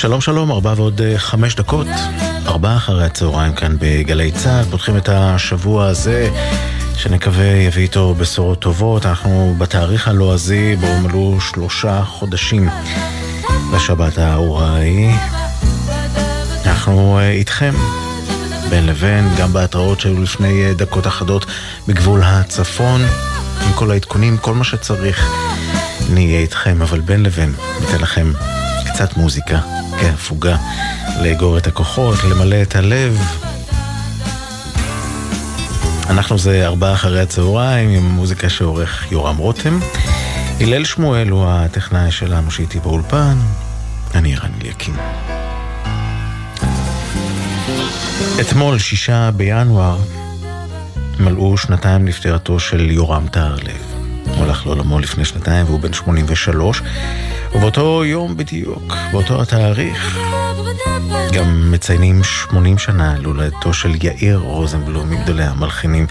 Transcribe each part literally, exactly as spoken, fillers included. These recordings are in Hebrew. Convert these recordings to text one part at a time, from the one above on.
שלום שלום, ארבע ועוד חמש דקות, ארבע אחרי הצהריים כאן בגלי צה"ל, פותחים את השבוע הזה שנקווה יביא איתו בשורות טובות. אנחנו בתאריך הלועזי בו מלאו שלושה חודשים לשבת האורה ההיא. אנחנו איתכם בין לבין, גם בהתראות שהיו לפני דקות אחדות בגבול הצפון, עם כל העדכונים, כל מה שצריך נהיה איתכם, אבל בין לבין ניתן לכם קצת מוזיקה כהפוגה לאגור את הכוחות, למלא את הלב. אנחנו זה ארבע אחרי הצהריים עם מוזיקה שעורך יורם רותם. הלל שמואל הוא הטכנאי שלנו שאיתי באולפן. אני רן אליקים. אתמול שישה בינואר מלאו שנתיים לפטירתו של יורם טהרלב. הוא הלך לעולמו לפני שנתיים והוא בן שמונים ושלוש, ובאותו יום בדיוק, באותו התאריך, גם מציינים שמונים שנה להולדתו של יאיר רוזנבלום, מגדולי המלחינים.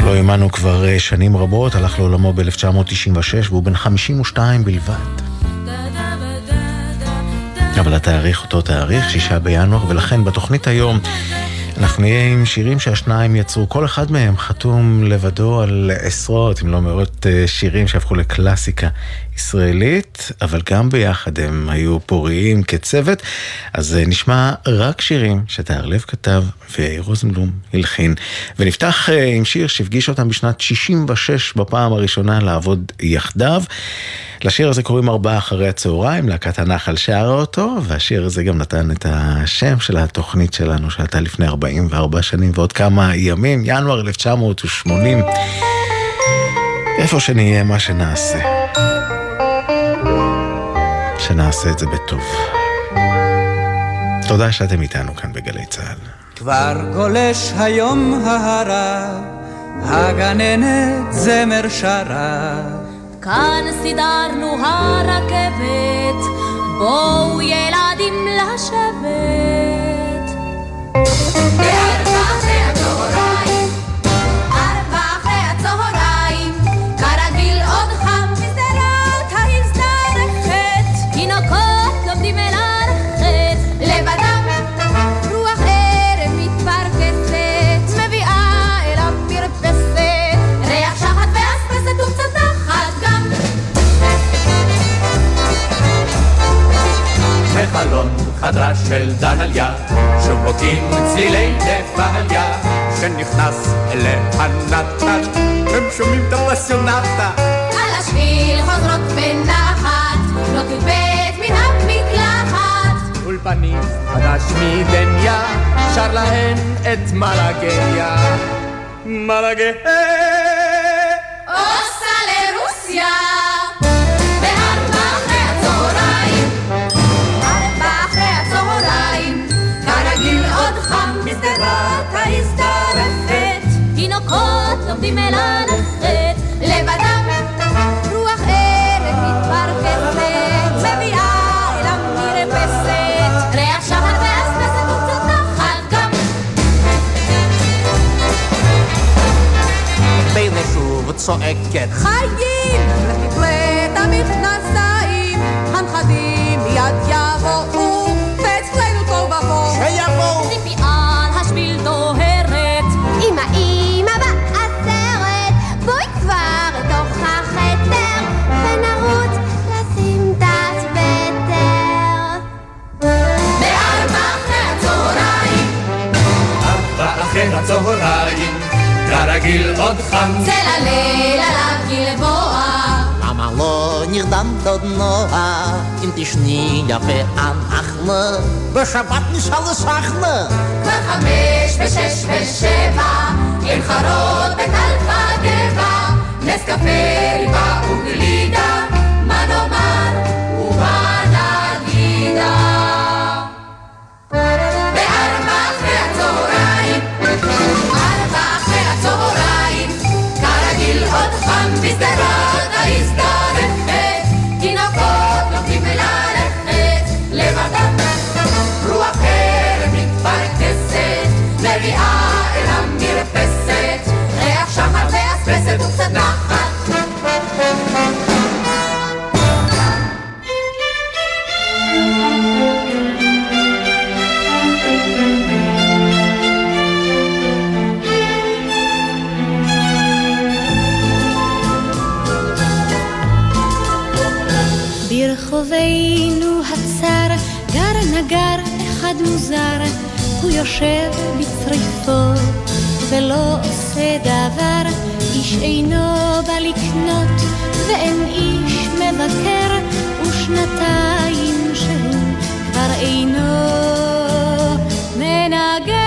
לא האמנו כבר שנים רבות, הלך לעולמו ב-אלף תשע מאות תשעים ושש והוא בן חמישים ושתיים בלבד. אבל התאריך אותו תאריך, שישה בינואר, ולכן בתוכנית היום אנחנו נהיה עם שירים שהשניים יצרו, כל אחד מהם חתום לבדו על עשרות, אם לא מאות שירים שהפכו לקלאסיקה ישראלית, אבל גם ביחד הם היו פוריים כצוות. אז נשמע רק שירים שטהרלב כתב ויאיר רוזנבלום הלחין, ונפתח עם שיר שהפגיש אותם בשנת שישים ושש בפעם הראשונה לעבוד יחדיו. לשיר הזה קוראים ארבע אחרי הצהריים, להקת הנחל שרה אותו, והשיר הזה גם נתן את השם של התוכנית שלנו שהייתה לפני ארבעים וארבע שנים ועוד כמה ימים, ינואר אלף תשע מאות שמונים. איפה שנהיה, מה שנעשה, שנעשה את זה בטוב. תודה שאתם איתנו כאן בגלי צהל. כבר גולש היום ההרה, הגננת זמר שרה, כאן סידרנו הרכבת, בואו ילדים לשבת. בארבע אחרי הצהריים, ארבע אחרי הצהריים, כרגיל עוד חם מסדרות ההזדרכת, תינוקות לומדים אל הרחת, לבדם רוח ערב מתפרקסת, מביאה אל המרפסת, ריח שחת ואספסת וקצת אחת גם. בחלון חדרה של דהליה שופוקים צלילי דפהליה, שנכנס אליה הנתן, הם שומעים את הפסיונטה, על השביל חוזרות בנחת, לא תלבט מן המקלחת. אולפנים חדש מדניה שר להן את מלאגיה, מלאגיה עושה לרוסיה. לומדים אל הנחת, לבדם רוח ערב מתפרקסת, מביאה אל המרפסת, ריח שחת ואספסת וקצת אחת גם. והנה שוב צועקת חיים, לתתלה את המכנסיים, הנכדים מיד יבואו, ואצלנו תוהו ובוהו שיבואו, ציפי על השביל דוהרת, אמא אמא הצהריים, כרגיל עוד חם, צללי ללב גלבוע, למה לא נרדמת עוד נועה, אם תשני יפה אנחנו בשבת נשאל לשחנה. כבר חמש ושש ושבע, עם חרות בטלפה גבע, נס קפה ריבה וגלידה, מה נאמר ומה נגידה. מסדרות ההזדרכת, תינוקות לומדים אל הרכת, לבדם רוח ערב מתפרקסת, מביאה אל המרפסת, ריח שחת ואספסת וקצת נחת. אחד הוא זר, הוא יושב בצריפו ולא עושה דבר, איש אינו בא לקנות ואין איש מבקר, ושנתיים שהוא כבר אינו מנגן.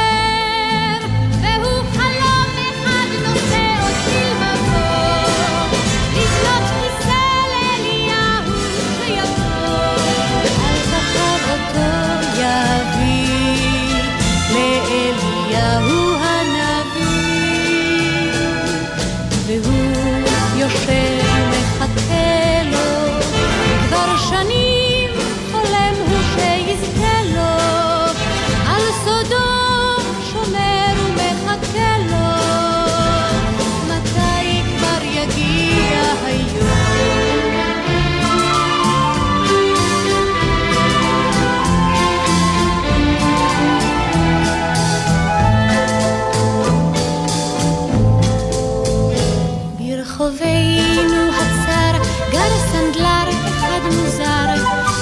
חובנו הצר, גר סנדלר אחד מוזר,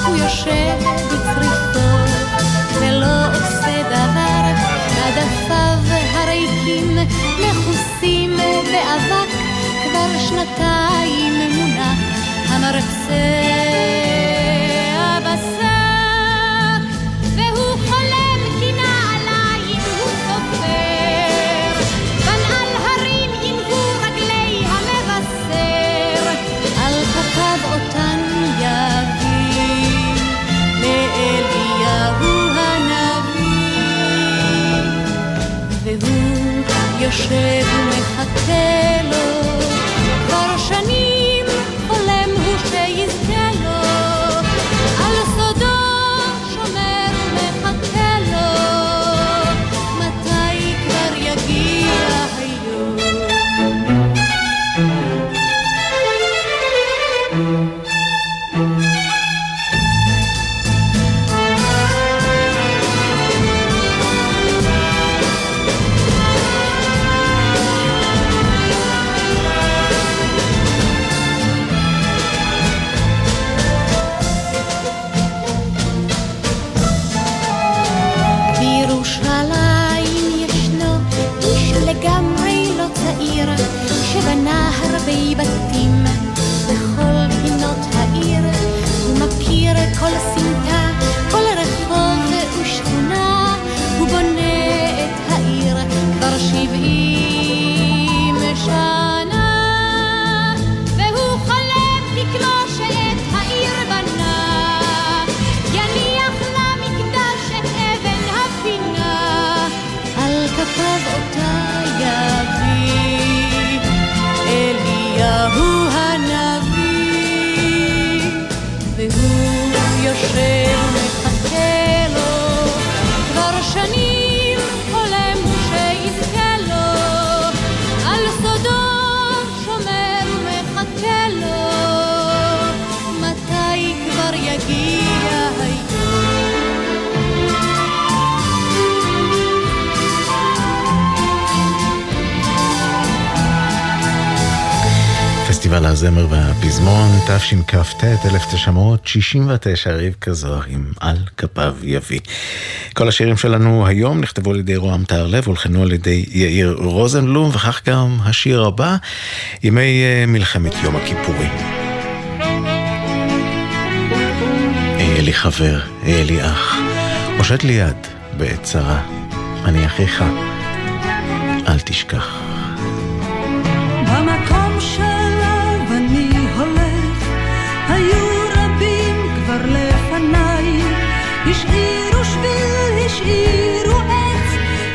הוא יושב בצריפו ולא עושה דבר, עדפיו הריקים מכוסים באבק, כבר שנתיים מונח המרצה יושב ומחכה לו, כבר שנים חולם הוא שיזכה לו, על סודו שומר ומחכה לו, מתי כבר יגיע היום. בתים בכל פינות העיר, הוא מכיר כל סמטה, כל רחוב ושכונה, הוא בונה את העיר כבר שבעים שנה, והוא חולם תקווה שאת העיר בנה, יניח למקדש את אבן הפינה, על כפיו אותה יביא הוא הנביא, והוא יושב ומחכה לו, כבר שנים חולם הוא שיזכה לו, על סודו שומר ומחכה לו, מתי כבר יגיע היום. פסטיבל הזמר והפזמון, תשכ"ט אלף תשע מאות שישים ותשע, רבקה זוהר עם על כפיו יביא. כל השירים שלנו היום נכתבו על ידי רועם תהרלב, הולחנו על ידי יאיר רוזנבלום, וכך גם השיר הבא, ימי מלחמת יום הכיפורים. היה לי חבר, היה לי אח, הושט לי יד בעת צרה, אני אחיך, אל תשכח. במקום ש... השאירו שביל, השאירו עץ,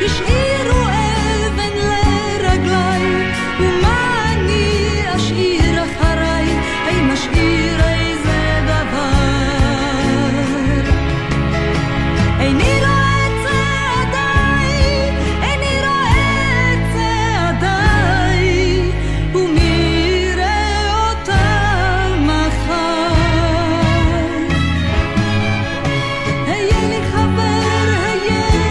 השאירו אבן לרגלי, ומה אני אשאיר אחריי, האם אשאיר איזה דבר? איני רואה צעדיי, איני רואה צעדיי, ומי יראה אותם מחר? Yeah.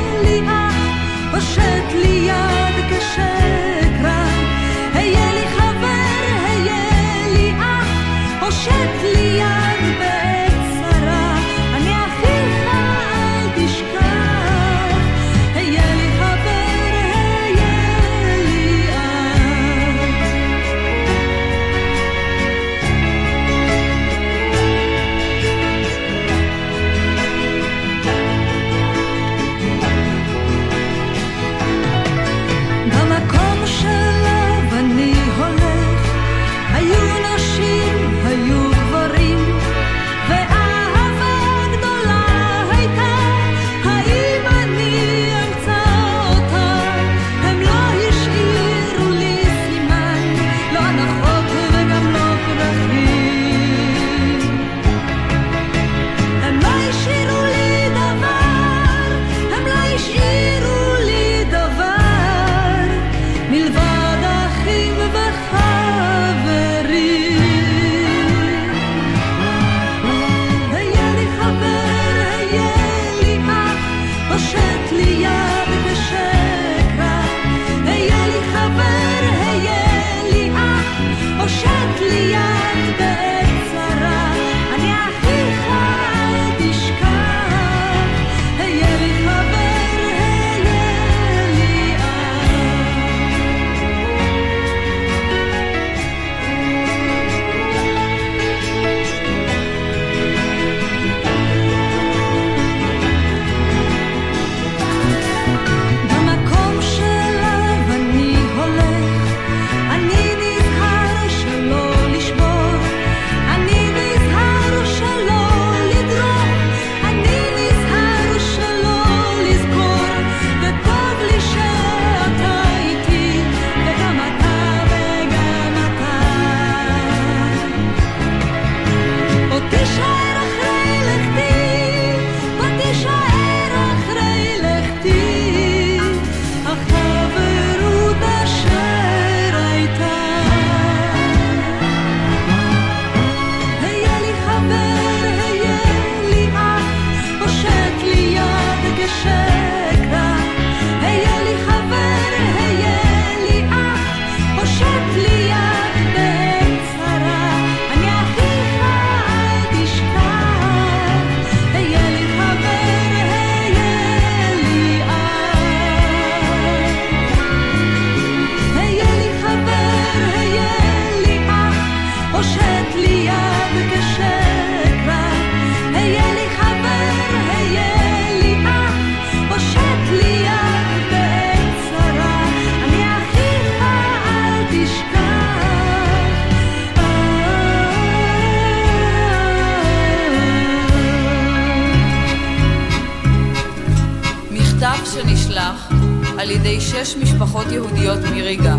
שש משפחות יהודיות מריגה,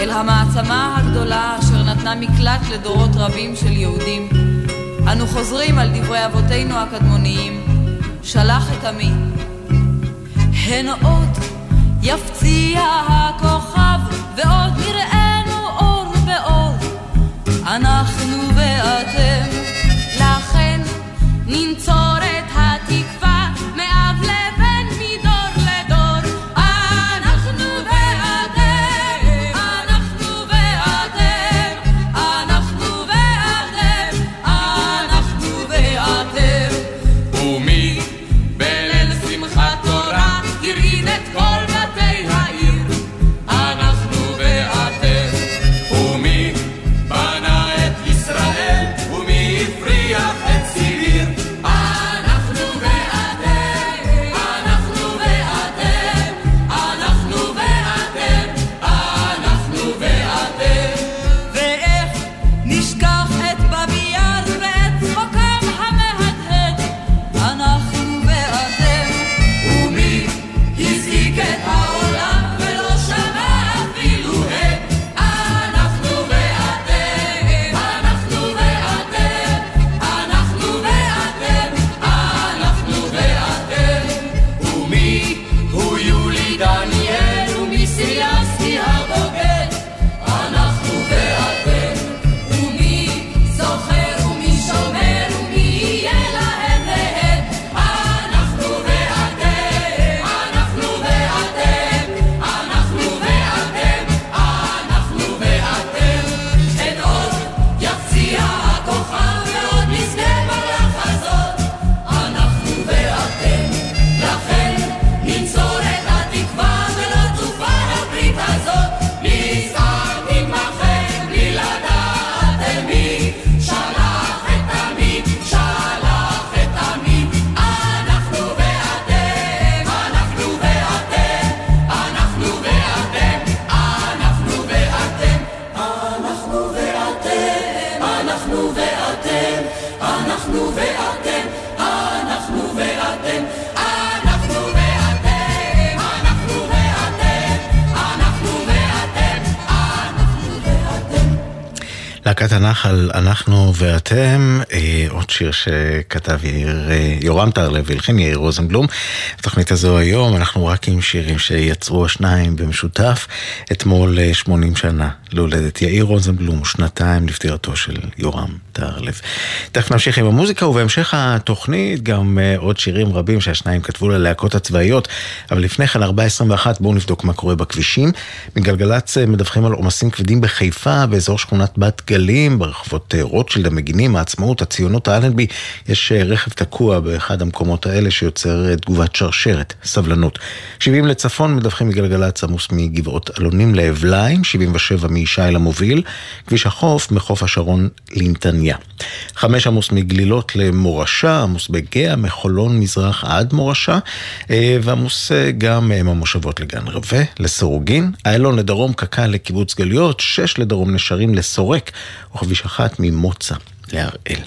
אל המעצמה הגדולה אשר נתנה מקלט לדורות רבים של יהודים. אנו חוזרים על דברי אבותינו הקדמוניים, שלח את עמי. הן עוד יפציע הכוכב ועוד נראינו אור באור, אנחנו ואתם, לכן ננצור את התקווה מאב לבן מדור לדור. אנחנו ואתם, אנחנו ואתם, אנחנו ואתם, אנחנו ואתם. ומי בליל שמחת תורה ירעיד את כל בתי העיר, אנחנו ואתם. ומי בנה את ישראל, ומי הפריח את סיביר, להקת הנחל, אנחנו ואתם. עוד שיר שכתב יורם טהרלב והלחין יאיר רוזנבלום. בתוכנית הזו היום אנחנו רק עם שירים שיצרו השניים במשותף. אתמול שמונים שנה להולדת יאיר רוזנבלום, שנתיים לפטירתו של יורם טהרלב. תכף נמשיך עם המוזיקה, ובהמשך התוכנית גם עוד שירים רבים שהשניים כתבו ללהקות הצבאיות. אבל לפני כן, ארבע עשרים ואחת, בואו נבדוק מה קורה בכבישים. מגלגלצ מדווחים על עומסים כבדים בחיפה, באזור שכונת בת גלים, ברחובות רוטשילד, המגינים, העצמאות, הציונות, האלנבי. יש רכב תקוע באחד המקומות האלה שיוצר תגובת שרשרת, סבלנות. שבעים לצפון מדווחים מגלגלצ, עמוס מגבעות אלונים לאבליים, שבעים ושבע מישי למוביל, כביש החוף מחוף השרון לנתניה. חמש עמוס מגלילות למורשה, עמוס בגאה, מחולון מזרח עד מורשה, ועמוס גם מהמושבות לגן רווה, לסורוגין, איילון לדרום, קקה לקיבוץ גלויות, שש לדרום נשרים לסורק, וכביש אחת ממוצא להראל.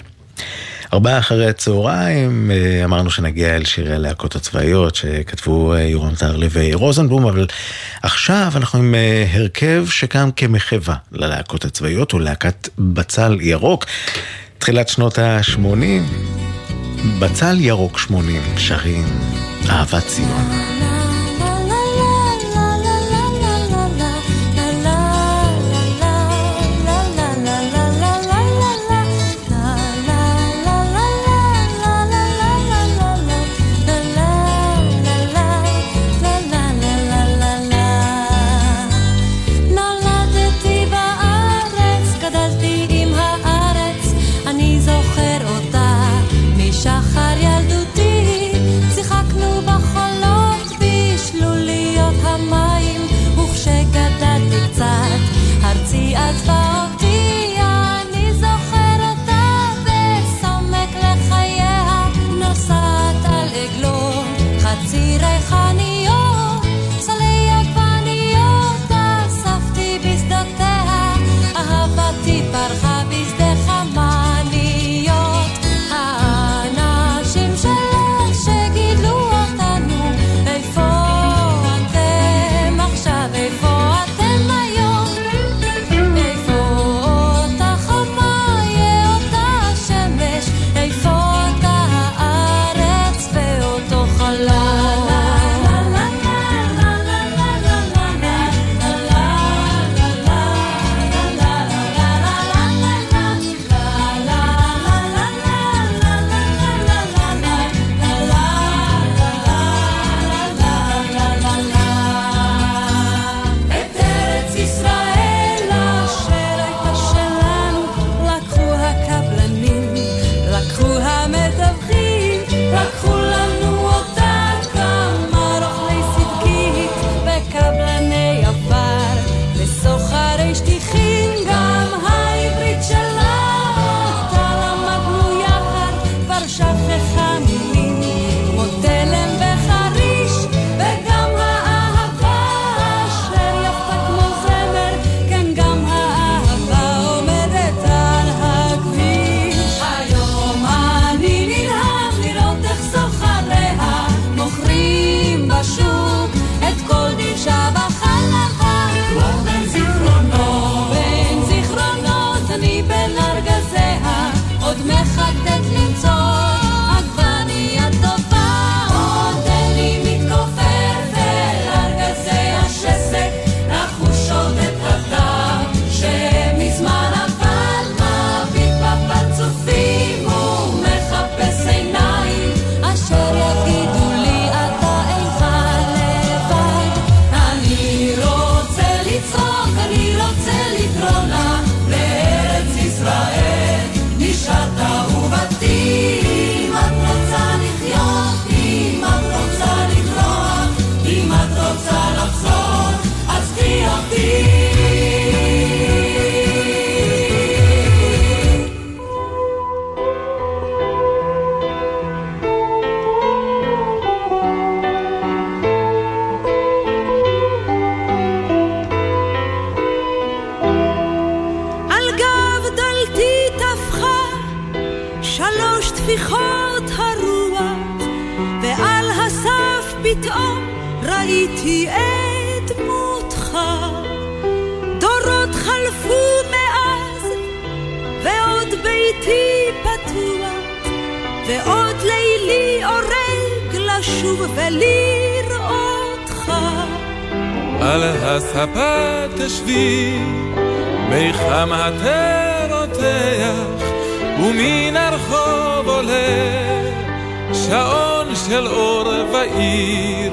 ארבעה אחרי הצהריים, אמרנו שנגיע אל שירי הלהקות הצבאיות שכתבו יורם טהרלב ורוזנבלום, אבל עכשיו אנחנו עם הרכב שקם כמחווה ללהקות הצבאיות, הוא להקת בצל ירוק. תחילת שנות ה-שמונים, בצל ירוק שמונים, שרים אהבת ציון. שחר ילדותי, שיחקנו בחולות בי ספיחות הרוח, ועל הסף פתאום ראיתי את דמותך. דורות חלפו מאז, ועוד ביתי פתוח, ועוד לילי אורג לשוב ולראותך. על הספה תשבי, מי חם התרותח, ומן הרחוב עולה שעון של אור ועיר,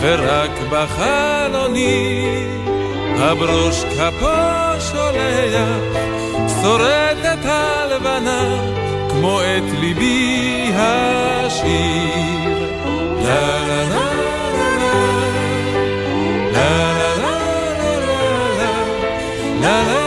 ורק בחלוני הברוש כפו שולח, שורד את הלבנה כמו את ליבי השיר. לה לה לה לה לה לה לה לה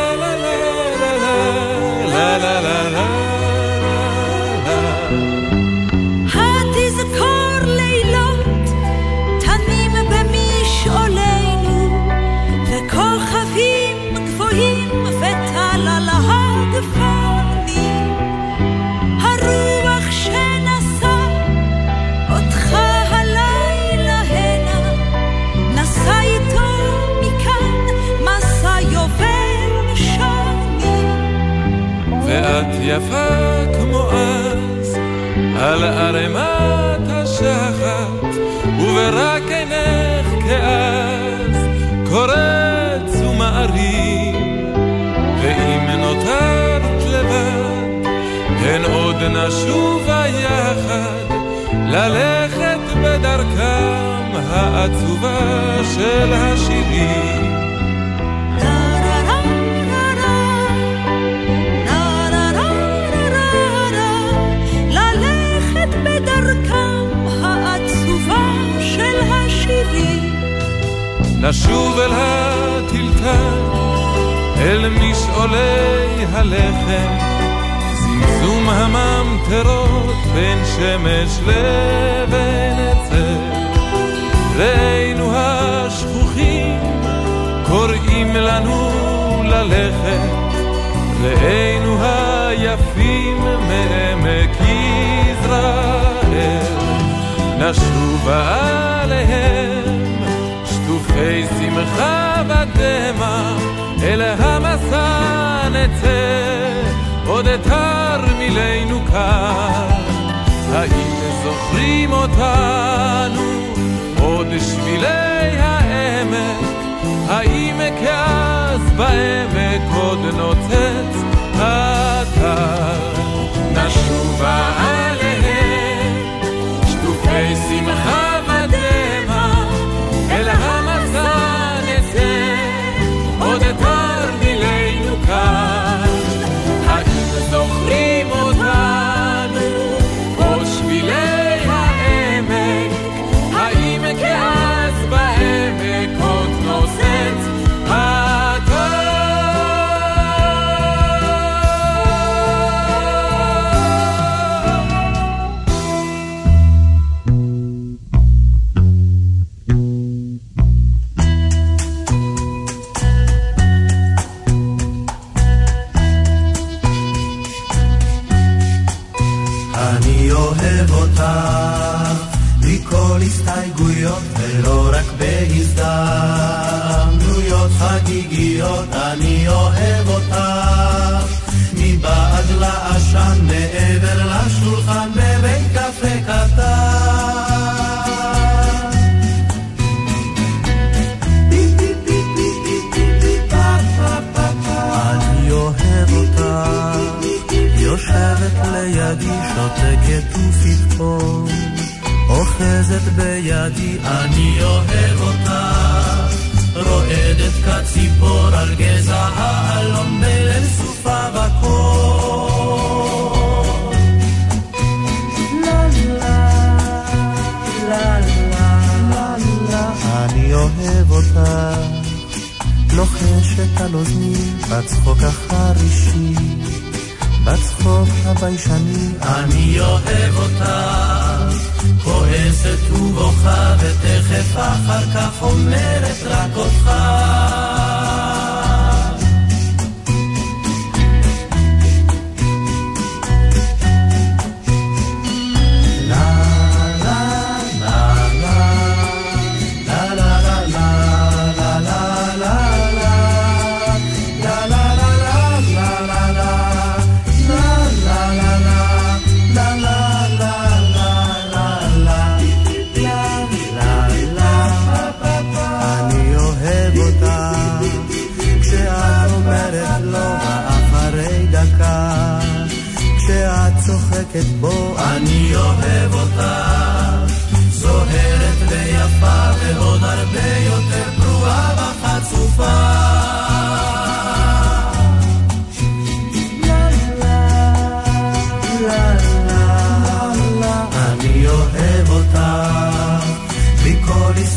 יפה כמו אז על ערמת השחת, וברק עינך כאז קורץ ומערים, ואם נותרת לבד הן עוד נשובה יחד ללכת בדרכם העצובה של השירים. נשוב אל הטלטל, אל משעולי הלחם, זמזום הממטרות בין שמש לבין עצר. ראינו השכוחים קוראים לנו ללכת, ראינו היפים מעמק יזרעאל, נשובה עליהם שטופי שמחה ודמע, אל המסע נצא עוד אתר מילנו כאן. האם זוכרים אותנו עוד שבילי העמק? האם כאז בעמק עוד נוצץ אתר? נשובה עליהם שטופי שמחה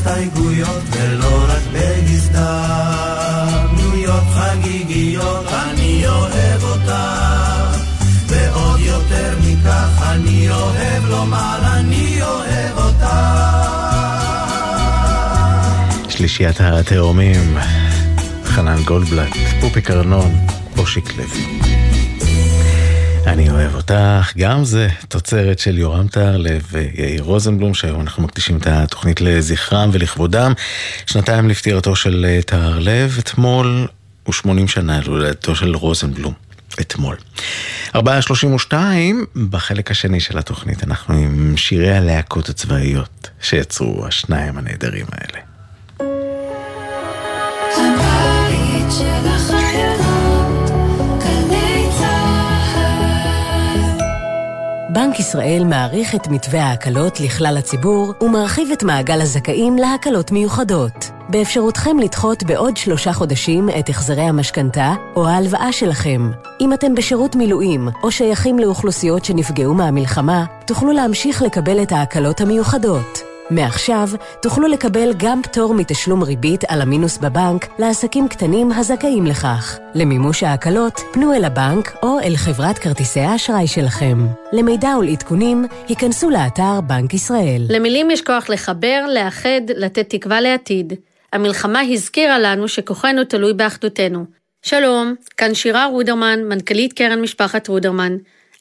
בהסתייגויות ולא רק בהסתמנויות חגיגיות, אני אוהב אותך ועוד יותר מכך אני אוהב לומר אני אוהב אותך. שלישיית התאומים, חנן גולדבלט, פופי קרנון, אושיק לוי. אני אוהב אותך, גם זה תוצרת של יורם טהרלב ויאיר רוזנבלום, שהיום אנחנו מקדישים את התוכנית לזכרם ולכבודם. שנתיים לפטירתו של טהרלב אתמול, ושמונים שנה להולדתו של רוזנבלום אתמול. ארבע שלושים ושתיים, בחלק השני של התוכנית אנחנו עם שירי הלהקות הצבאיות שיצרו השניים הנהדרים האלה. הבית של החיילות, בנק ישראל מעריך את מתווה ההקלות לכלל הציבור ומרחיב את מעגל הזכאים להקלות מיוחדות. באפשרותכם לדחות בעוד שלושה חודשים את החזרי המשכנתה או ההלוואה שלכם. אם אתם בשירות מילואים או שייכים לאוכלוסיות שנפגעו מהמלחמה, תוכלו להמשיך לקבל את ההקלות המיוחדות. מעכשיו תוכלו לקבל גם פטור מתשלום ריבית על המינוס בבנק לעסקים קטנים הזכאים לכך. למימוש ההקלות פנו אל הבנק או אל חברת כרטיסי האשראי שלכם. למידע ולעדכונים היכנסו לאתר בנק ישראל. למילים יש כוח לחבר, לאחד, לתת תקווה לעתיד. המלחמה הזכירה לנו שכוחנו תלוי באחדותנו. שלום, כאן שירה רודרמן, מנכ"לית קרן משפחת רודרמן.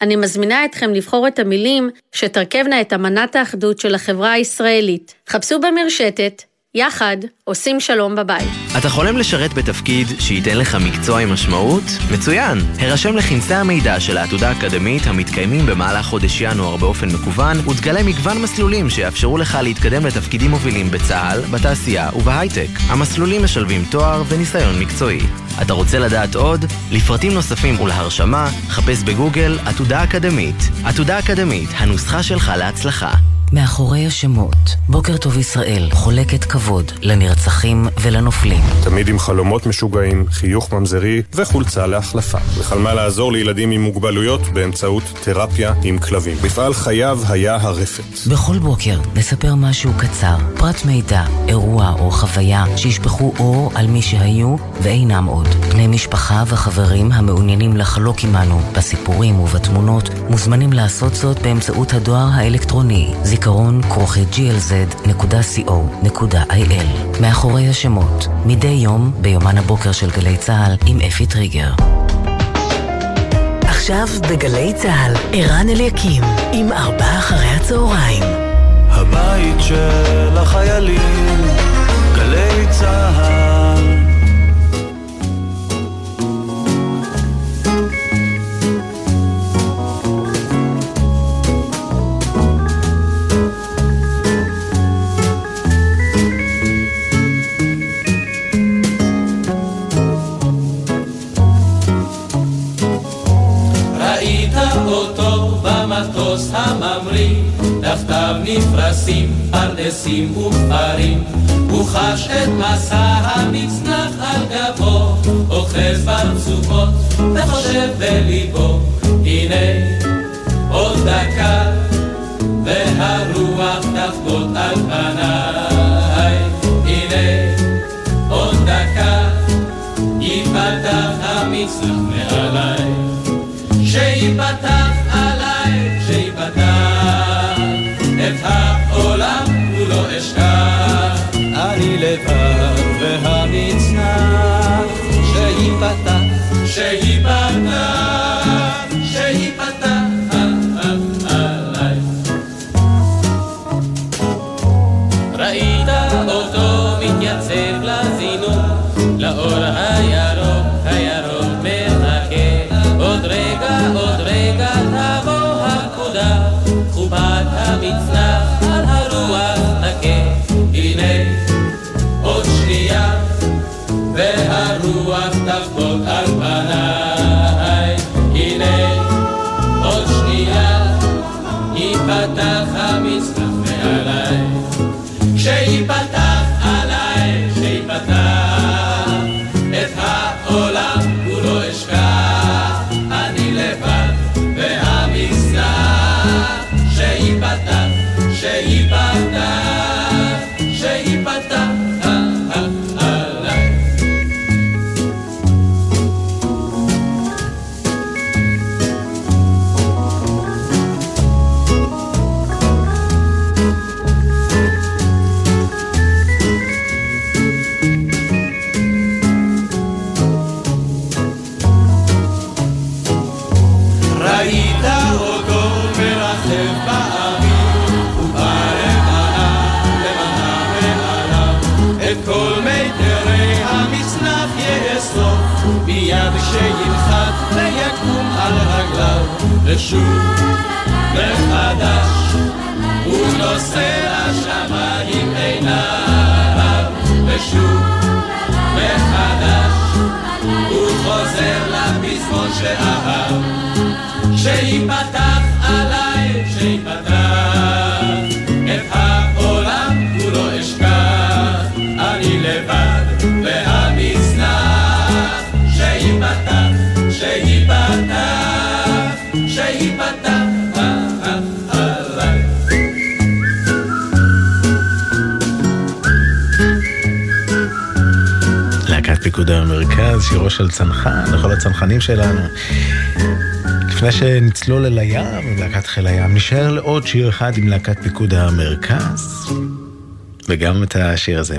אני מזמינה אתכם לבחור את המילים שתרכבנה את אמנת האחדות של החברה הישראלית. חפשו במרשתת, יחד עושים שלום בבית. אתה חולם לשרת בתפקיד שייתן לך מקצוע עם משמעות? מצוין! הרשם לכנסי המידע של העתודה האקדמית המתקיימים במהלך חודש ינואר באופן מקוון, ותגלה מגוון מסלולים שיאפשרו לך להתקדם לתפקידים מובילים בצה"ל, בתעשייה ובהייטק. המסלולים משלבים תואר וניסיון מקצועי. אתה רוצה לדעת עוד? לפרטים נוספים ולהרשמה, חפש בגוגל עתודה אקדמית. עתודה אקדמית, הנוסחה שלך להצלחה. מאחורי השמות, בוקר טוב ישראל חולקת כבוד לנרצחים ולנופלים. תמיד עם חלומות משוגעים, חיוך ממזרי וחולצה להחלפה. וחלמה לעזור לילדים עם מוגבלויות באמצעות תרפיה עם כלבים. מפעל חייו היה הרפת. בכל בוקר נספר משהו קצר, פרט מידע, אירוע או חוויה שישפכו אור על מי שהיו ואינם עוד. בני משפחה וחברים המעוניינים לחלוק עמנו בסיפורים ובתמונות מוזמנים לעשות זאת באמצעות הדואר האלקטרוני זיכרון כרוכי ג'י אל זד נקודה סי או נקודה איי אל. מאחורי השמות, מדי יום ביומן הבוקר של גלי צהל עם אפי טריגר. עכשיו בגלי צהל ערן אליקים עם ארבע אחרי הצהריים. הבית של החיילים, גלי צהל. במטוס הממריא דפתיו נפרסים, פרדסים ופרים. הוא חש את מסע המצנח על גבו, אוחז ברצופות וחושב בליבו, הנה עוד דקה והרוח תחבוט על פניי, הנה עוד דקה ייפתח המצנח מעליי, שייפתח עליי, שייפתח את העולם ולא אשכח, אני לבד והמצנח, שייפתח, שייפתח, שייפתח עליי. ראית אותו מתייצב לזינוק, לאור הירוק, הירוק מחכה, עוד רגע, עוד רגע תבוא הקודה, חומת המצנח על הרוח נקה, הנה עוד שנייה והרוח תפות על פניי, הנה עוד שנייה ייפתח המצנח מעליי, שייפתח עליי, שייפתח את העולם ולא אשכח, אני לבד והמצנח, שייפתח, שייפתח, שייפתח. מיד שינחת ויקום על רגליו, ושוב מחדש הוא נוסע השמיים עיניו, ושוב מחדש הוא חוזר לפזמון שאהב, שיפתח עליי, שיפתח את העולם כולו אשכח, אני לבד והמצנח, שיפתח, שיפתח, שיפתח עליי. להקת פיקוד המרכז, שירו של צנחן, לכל הצנחנים שלנו. לפני שנצלול אל הים עם להקת חיל הים, נשאר לעוד שיר אחד עם להקת פיקוד המרכז, וגם את השיר הזה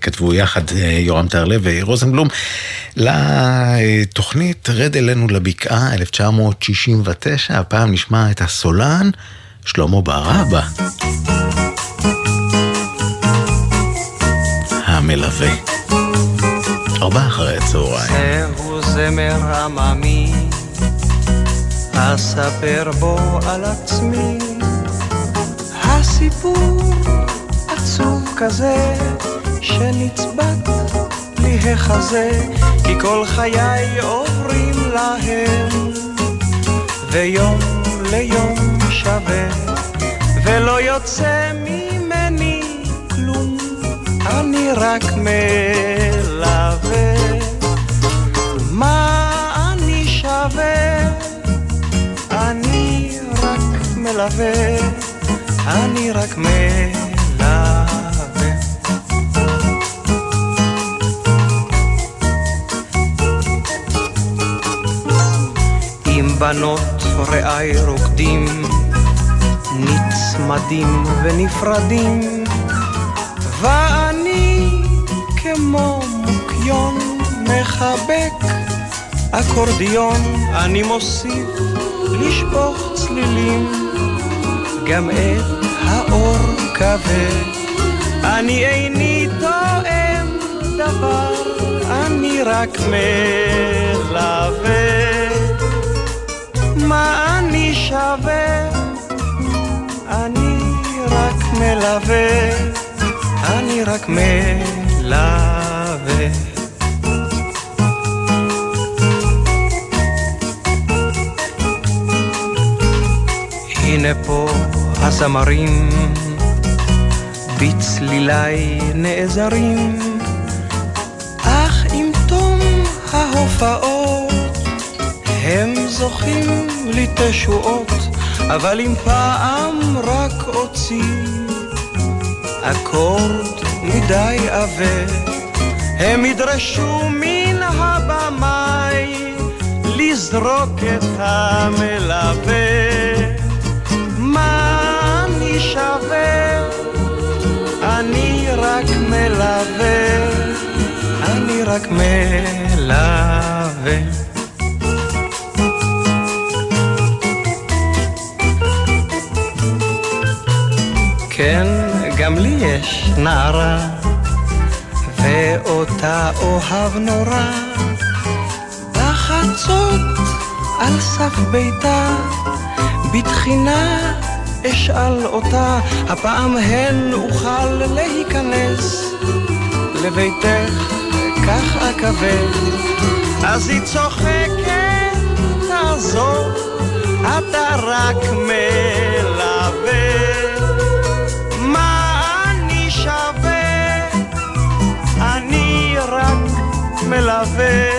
כתבו יחד יורם טהרלב ורוזנבלום לתוכנית רד אלינו לבקעה אלף תשע מאות שישים ותשע. הפעם נשמע את הסולן שלמה ברבא, המלווה. ארבע אחרי הצהריים. זהו זמר עממי, אספר בו על עצמי, הסיפור עצוב כזה שנצבט לי החזה, כי כל חיי עוברים להם ויום ליום שווה, ולא יוצא ממני כלום, אני רק מלווה. מה אני שווה? אני רק מלווה, אני רק מלווה. עם בנות רעי רוקדים, נצמדים ונפרדים, ואני כמו מוקיון מחבק אקורדיון, אני מוסיף לשפוך צלילים, גם את האור כבד, אני איני תואם דבר, אני רק מלווה. מה אני שווה? אני רק מלווה, אני רק מלווה. הנה פה הזמרים בצלילי נעזרים, אך עם תום ההופעות הם זוכים לתשועות, אבל אם פעם רק הוציא אקורד מדי עבה, הם ידרשו מן הבמאי לזרוק את המלווה. מה אני שווה? אני רק מלווה, אני רק מלווה. כן, גם לי יש נערה, ואותה אוהב נורא, בחצות על סף ביתה, בתחינה אשאל אותה, הפעם הן אוכל להיכנס לביתך, כך אקווה. אז היא צוחקת, תעזוב, אתה רק מלווה. מה אני שווה? אני רק מלווה,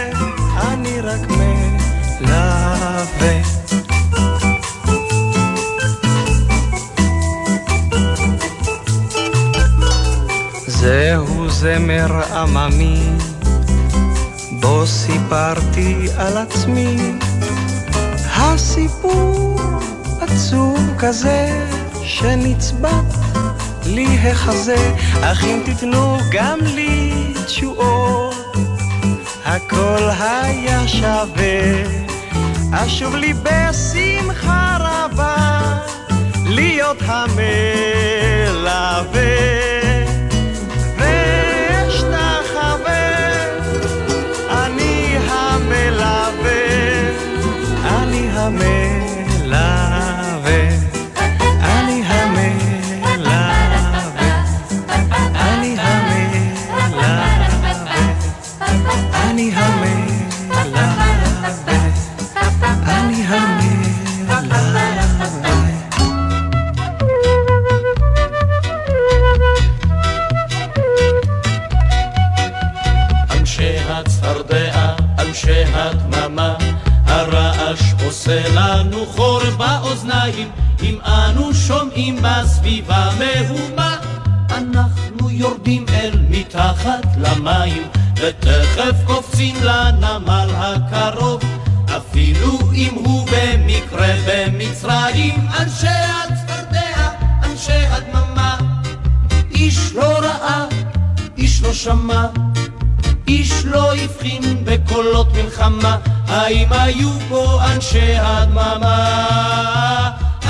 אני רק מלווה. זהו זמר עממי, בו סיפרתי על עצמי, הסיפור עצוב כזה שנצבט לי החזה, אך אם תתנו גם לי תשועות, הכל היה שווה. אשוב לי בשמחה רבה להיות המלווה, אני המלווה, הצפרדע, אנשי הדממה, הרעש עושה לנו חור באוזניים, אם אנו שומעים בסביבה מהומה, אנחנו יורדים אל מתחת למים, ותכף קופצים לנמל הקרוב, אפילו אם הוא במקרה במצרים. אנשי הצפרדע, אנשי הדממה, איש לא ראה, איש לא שמע, איש לא הבחין בקולות מלחמה, האם היו פה אנשי הדממה?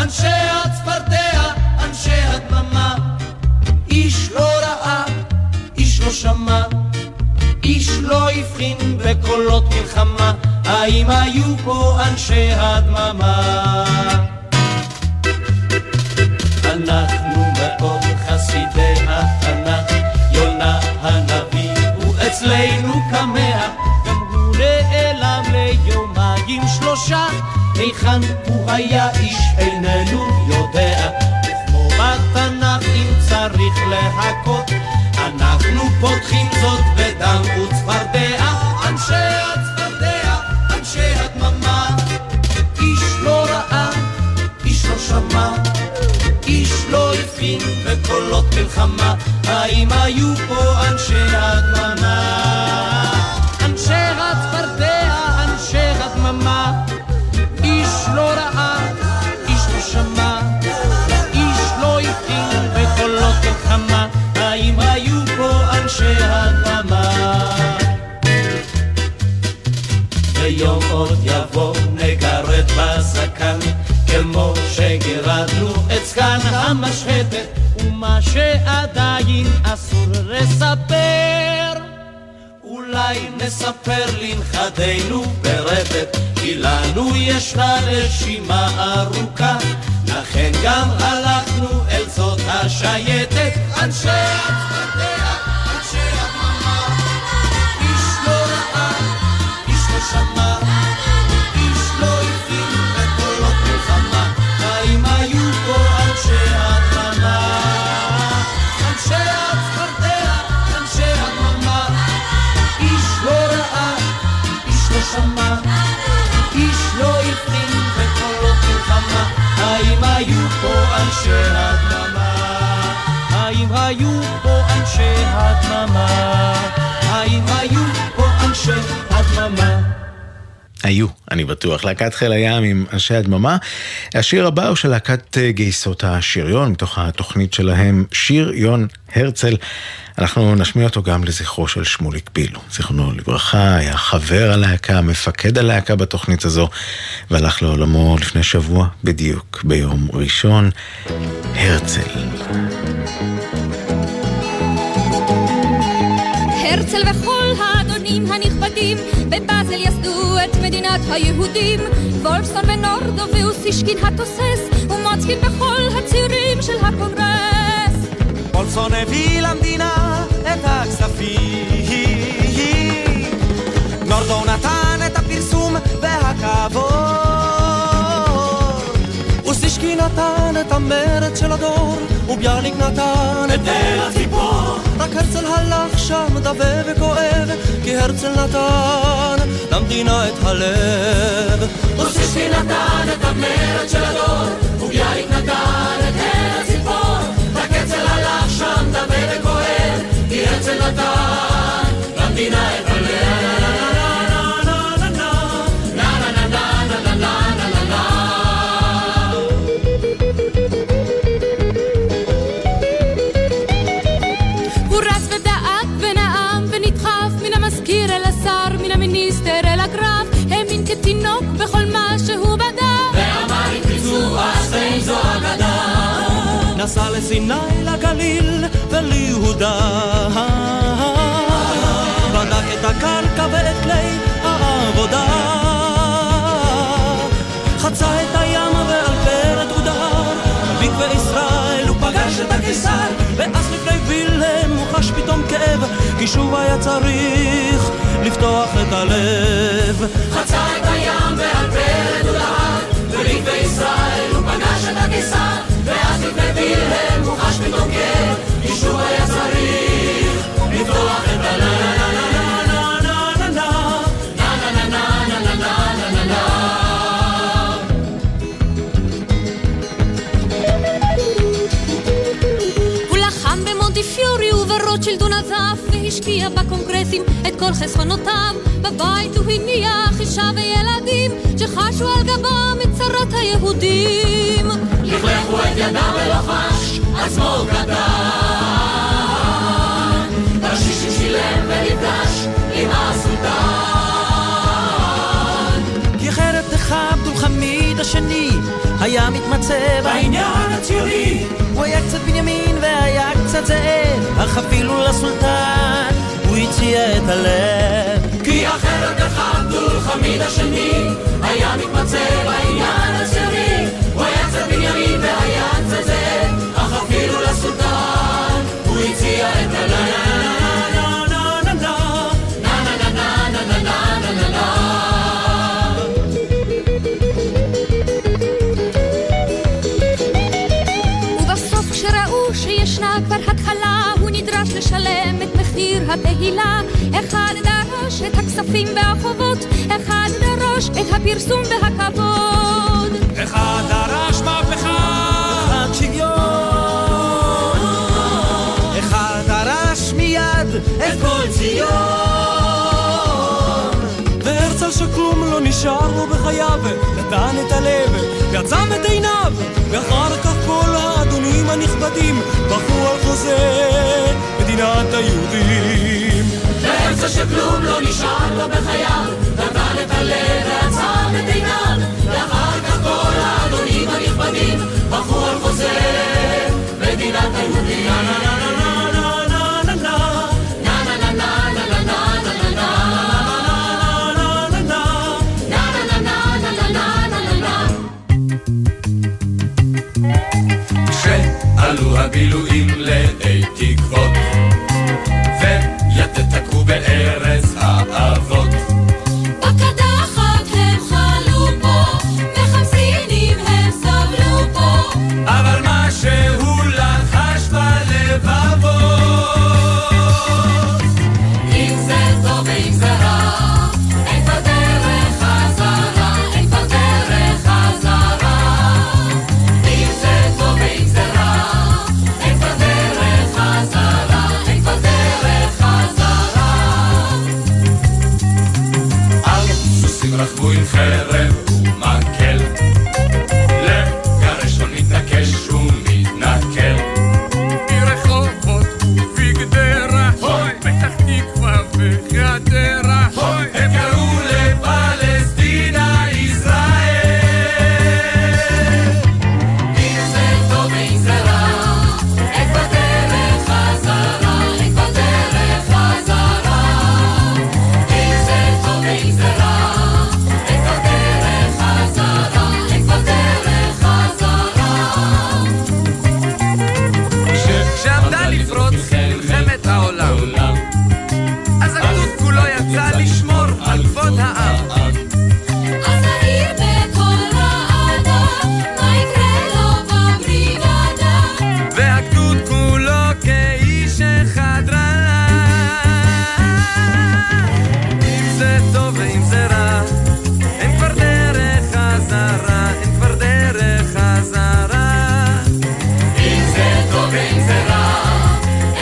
אנשי הצפרדע, אנשי הדממה, איש לא ראה, איש לא שמע, איש לא הבחין בקולות מלחמה, האם היו פה אנשי הדממה? אנחנו מאוד חסידי התנ"ך, יונה הנביא הוא אצלנו כמה, גם הוא נעלם ליומיים שלושה, היכן הוא היה איש איננו יודע, וכמו בתנ"ך אם צריך להכות, אנחנו פותחים זאת בדם וצפרדע. אנשי הצפרדע, אנשי הדממה, איש לא ראה, איש לא שמע, איש לא הבחין בקולות מלחמה, האם היו פה אנשי הדממה? אנשי הצפרדע, אנשי הדממה, איש לא ראה, איש לא שמע, איש לא הבחין בקולות מלחמה, האם היו פה אנשי הדממה? ויום עוד יבוא נגרד בזקן, כמו שגירדנו את זקן המשחטת, ומה שעדיין אסור לספר, אולי נספר לנכדינו ברבת, כי לנו ישנה רשימה ארוכה, לכן גם הלכנו אל זאת השייטת. אנשי הצפרדע, אנשי הדממה, איש לא ראה, איש לא שמע, איש לא הבחין בקולות מלחמה, האם היו פה אנשי הדממה? אנשי הצפרדע, אנשי הדממה, איש לא ראה, איש לא שמע, איש לא הבחין בקולות מלחמה, האם היו פה אנשי הדממה? האם היו פה אנשי הדממה? האם היו פה אנשי הדממה? היו, אני בטוח. להקת חיל הים עם אנשי הדממה. השיר הבא הוא של להקת גייסות השריון, מתוך התוכנית שלהם שריון הרצל. אנחנו נשמיע אותו גם לזכרו של שמוליק בילו. זכרונו לברכה, היה חבר הלהקה, מפקד הלהקה בתוכנית הזו, והלך לעולמו לפני שבוע בדיוק, ביום ראשון. הרצל. הרצל וכל האדונים הנכבדים בבאזל יסדו את מדינת היהודים, וולפסון ונורדו ואוסישקין התוסס ומוצקין בכל הצירים של הקונגרס. וולפסון הביא למדינה את הכספים, נורדו נתן את הפרסום והכבוד, אוסישקין נתן את המרד של הדור, וביאליק נתן את אל הציפור. רק הרצל הלך שם דווה וכואב, כי הרצל נתן למדינה את הלב. אוסישקין נתן את המרד של הדור, וביאליק נתן את אל הציפור. רק הרצל הלך שם דווה וכואב, כי הרצל נתן למדינה את הלב. תינוק בכל מה שהוא בדק, ואמר אם תרצו אז אין זו אגדה. נסע לסיני, לגליל וליהודה, בדק את הקרקע ואת כלי העבודה, חצה את הים ועל פרד ודהר, בקווה ישראל הוא פגש את הקיסר, ואז לפני וילם הוא חש פתאום כאב, כי שוב היה צריך לפתוח את הלב. חצה את הים ועל פרד ודהר, בקווה ישראל הוא פגש את הקיסר, ואז לפני וילם הוא חש פתאום כאב, כי שוב היה צריך לפתוח את הלב. השקיע בקונגרסים את כל חסכונותיו, בבית הוא הניח אישה וילדים שחשו על גבם את צרת היהודים. לכלכו את ידם ולחש עצמו קטן, תרשיש הוא שילם ונפגש עם הסולטן, כי חרב דחב דול חמיד השני היה מתמצב העניין הציוני, הוא היה קצת בנימין והיה קצת זאב, אך אפילו לסולטן הוא הציע את הלב, כי אחרת אחד דול חמיד השני היה מתמצב העניין הציוני, הוא היה קצת בנימין והיה קצת זאב, אך אפילו לסולטן הוא הציע את הלב. לשלם את מחיר התהילה, אחד דרוש את הכספים והחובות, אחד דרוש את הפרסום והכבוד, אחד דרש מהפכה, אחד שוויון, אחד דרש מיד את כל ציון, והרצל שכלום לא נשאר לו בחייו, נתן את הלב ועצם את עיניו, ואחר כך כל האדונים הנכבדים בחרו על חוזה מדינת היהודים. לאמצע שכלום לא נשאר לו בחייו, נתן את הלב ועצם את עיניו, ואחר כך כל האדונים הנכבדים בחרו על חוזה מדינת היהודים. כשעלו הבילויים לידי תקוות ויתתקעו בארץ האבות, בקדחת הם חלו פה, מחמסינים הם סבלו פה, אבל מה שהוא לחש בלבבות, אם זה טוב ואם זה רע, אין פה דרך חזרה, אין פה דרך חזרה, אם זה טוב ואם זה רע, אין פה דרך חזרה, אין פה דרך חזרה. על סוסים רכבו עם חרב ומקל, לגרש לא מתנקש ומתנקל, ברחובות ובגדרה, פתח תקווה וחדרה, הם קראו לפלסטינה ישראל. אם זה טוב ואם זה רע, אין פה דרך חזרה, אין פה דרך חזרה, אם זה טוב ואם זה רע, אין פה דרך חזרה, אין פה דרך חזרה. כשעמדה לפרוץ מלחמת העולם, אז הגדוד כולו יצא לשמור על כבוד העם, אז העיר בקולורדו, מה יקרה לו בבריגדה, והגדוד כולו כאיש אחד רע. אם זה טוב ואם זה רע, אין כבר דרך חזרה, אין כבר דרך חזרה, אם זה טוב ואם זה רע, אין כבר דרך חזרה, אין כבר דרך חזרה.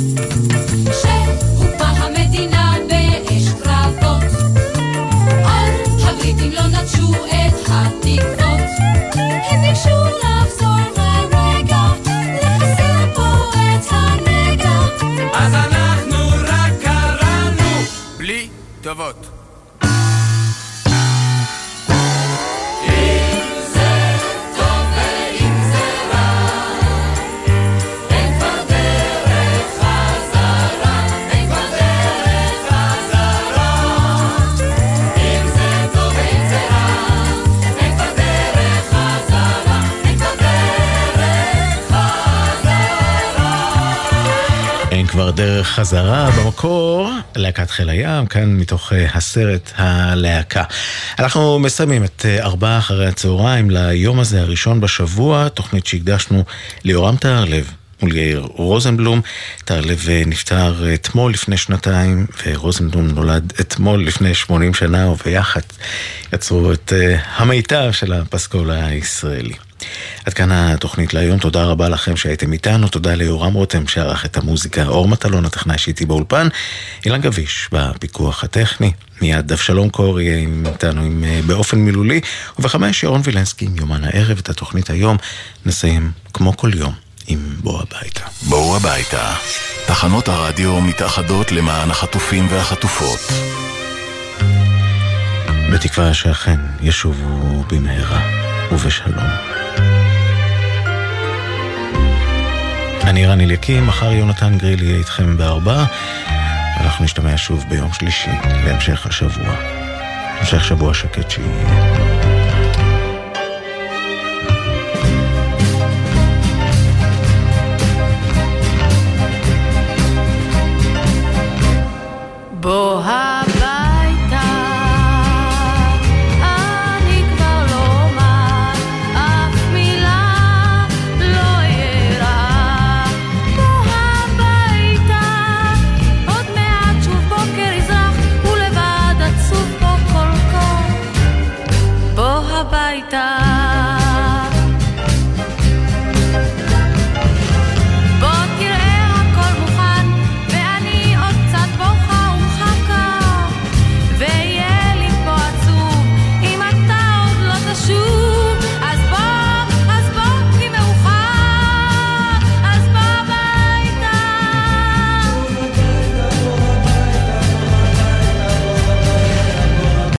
כשהוקמה המדינה באש קרבות, על הבריטים לא נטשו את התקוות, הם ביקשו לחזור לרגע, לחסל פה את הנגע, אז אנחנו רק קראנו בלי טובות. כבר דרך חזרה במקור, להקת חיל הים, כאן מתוך הסרט הלהקה. אנחנו מסיימים את ארבע אחרי הצהריים ליום הזה הראשון בשבוע, תוכנית שהקדשנו ליורם תהרלב וליאיר רוזנבלום. תהרלב נפטר אתמול לפני שנתיים, ורוזנבלום נולד אתמול לפני שמונים שנה, וביחד יצרו את המיטב של הפסקול הישראלי. עד כאן התוכנית להיום, תודה רבה לכם שהייתם איתנו, תודה ליורם רותם שערך את המוזיקה, אור מטלון הטכנאי שאיתי באולפן, אילן גביש בפיקוח הטכני, מיד דף שלום קור יהיה איתנו עם, באופן מילולי, ובחמש ירון וילנסקי עם יומן הערב. את התוכנית היום נסיים כמו כל יום עם בוא הביתה. בוא הביתה, תחנות הרדיו מתאחדות למען החטופים והחטופות, בתקווה שאכן ישובו במהרה ובשלום. אני רני לקים, מחר יונתן גריל יהיה איתכם בארבע, אנחנו נשתמע שוב ביום שלישי להמשך השבוע, המשך שבוע שקט שיהיה.